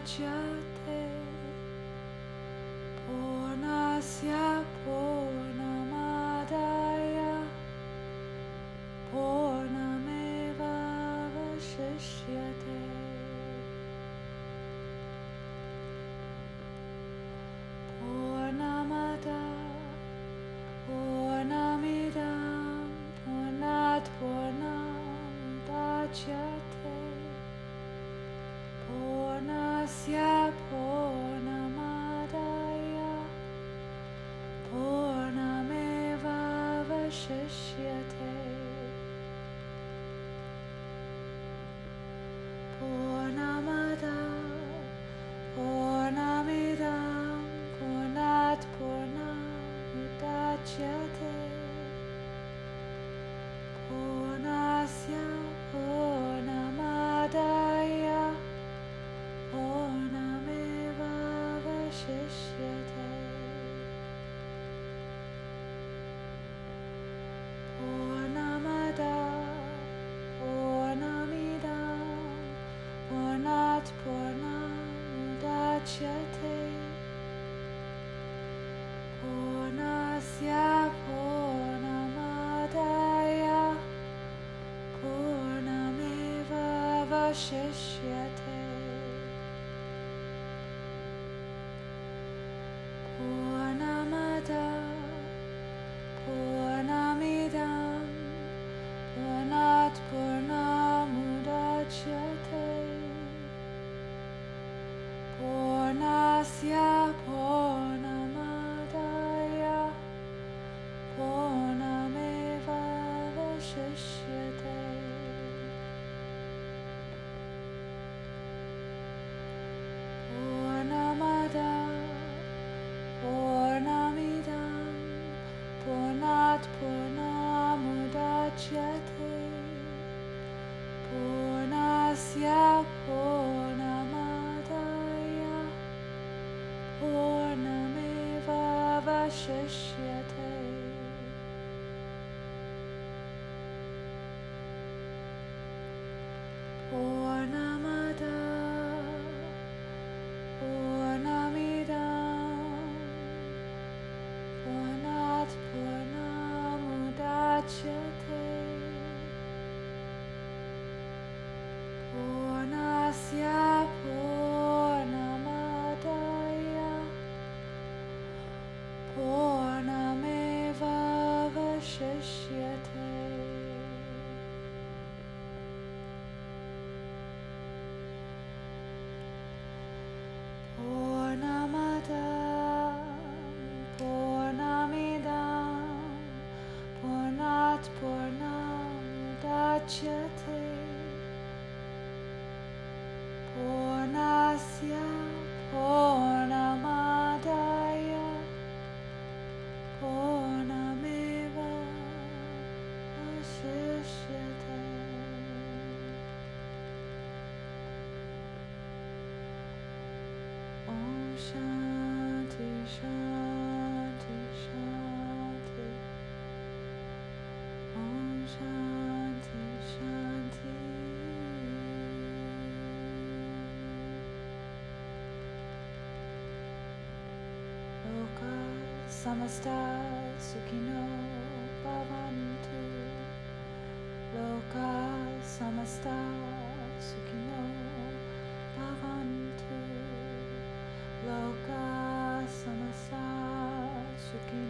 Facciate buona sia buona madaya buona me vava sheshyate buona mata buona midam buonat buonam facciate buona sia buona madaya buona me vava sheshyate buona mata buona midam buonat buonam facciate buona sia buona madaya Ona me vava sheshyate Ona mada Ona midam Onat purnam dachyate Ona sya purna madaya Purna me vava sheshyate Purna mata, purna midam, purnat purnam udachyate. Purnasya purna madaya, purnameva avashishyate. Purna mata. Purnamidam, purnat purnam udachyate, purnasya purnamadaya, purnameva avashishyate. Purnamada, purnamidam. Purnat purnam udachyate Purnasya purnamadaya Purnameva avashishyate Purnamada Purnamidam, purnat purnam dachyate, purnasya purnamadaya, purnameva avashishyate. Om Shanti Shanti. Shanti, Om Shanti, Shanti. Loka samasta sukhino bhavantu. Loka samasta sukhino bhavantu. Loka samasta sukhino.